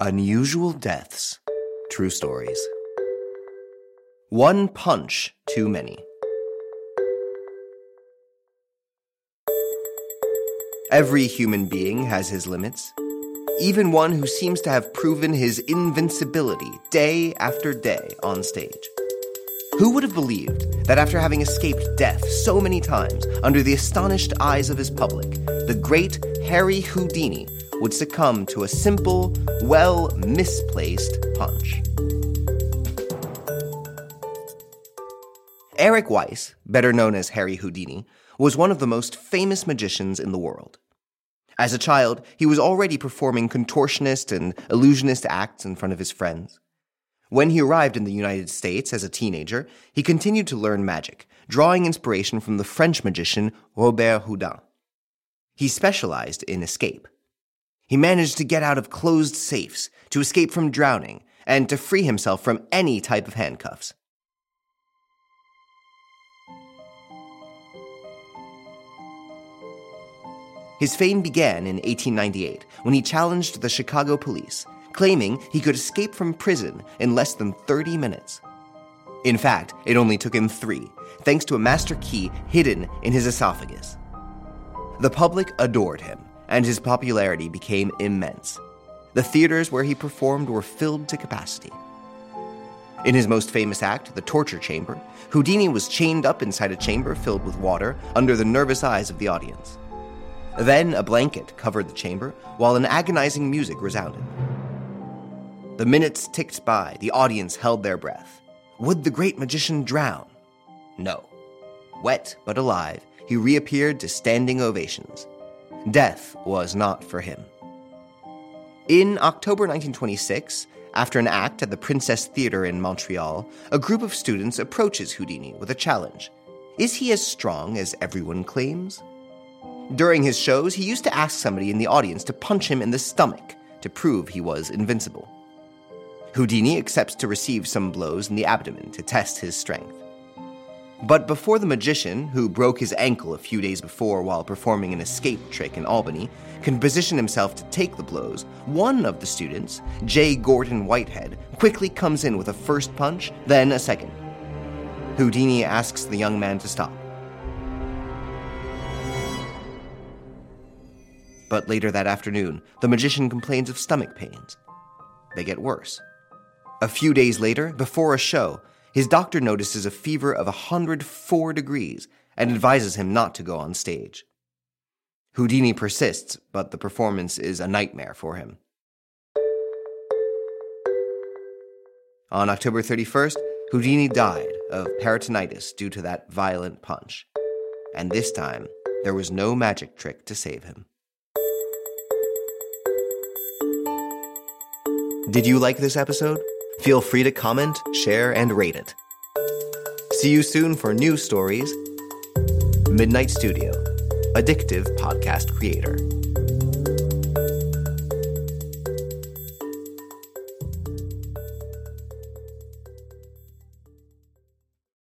Unusual deaths. True stories. One punch too many. Every human being has his limits. Even one who seems to have proven his invincibility day after day on stage. Who would have believed that after having escaped death so many times under the astonished eyes of his public, the great Harry Houdini would succumb to a simple, well-misplaced punch? Eric Weiss, better known as Harry Houdini, was one of the most famous magicians in the world. As a child, he was already performing contortionist and illusionist acts in front of his friends. When he arrived in the United States as a teenager, he continued to learn magic, drawing inspiration from the French magician Robert Houdin. He specialized in escape. He managed to get out of closed safes, to escape from drowning, and to free himself from any type of handcuffs. His fame began in 1898, when he challenged the Chicago police, claiming he could escape from prison in less than 30 minutes. In fact, it only took him 3, thanks to a master key hidden in his esophagus. The public adored him, and his popularity became immense. The theaters where he performed were filled to capacity. In his most famous act, The Torture Chamber, Houdini was chained up inside a chamber filled with water under the nervous eyes of the audience. Then a blanket covered the chamber, while an agonizing music resounded. The minutes ticked by, the audience held their breath. Would the great magician drown? No. Wet but alive, he reappeared to standing ovations. Death was not for him. In October 1926, after an act at the Princess Theatre in Montreal, a group of students approaches Houdini with a challenge. Is he as strong as everyone claims? During his shows, he used to ask somebody in the audience to punch him in the stomach to prove he was invincible. Houdini accepts to receive some blows in the abdomen to test his strength. But before the magician, who broke his ankle a few days before while performing an escape trick in Albany, can position himself to take the blows, one of the students, J. Gordon Whitehead, quickly comes in with a first punch, then a second. Houdini asks the young man to stop. But later that afternoon, the magician complains of stomach pains. They get worse. A few days later, before a show, his doctor notices a fever of 104 degrees and advises him not to go on stage. Houdini persists, but the performance is a nightmare for him. On October 31st, Houdini died of peritonitis due to that violent punch. And this time, there was no magic trick to save him. Did you like this episode? Feel free to comment, share, and rate it. See you soon for new stories. Midnight Studio, addictive podcast creator.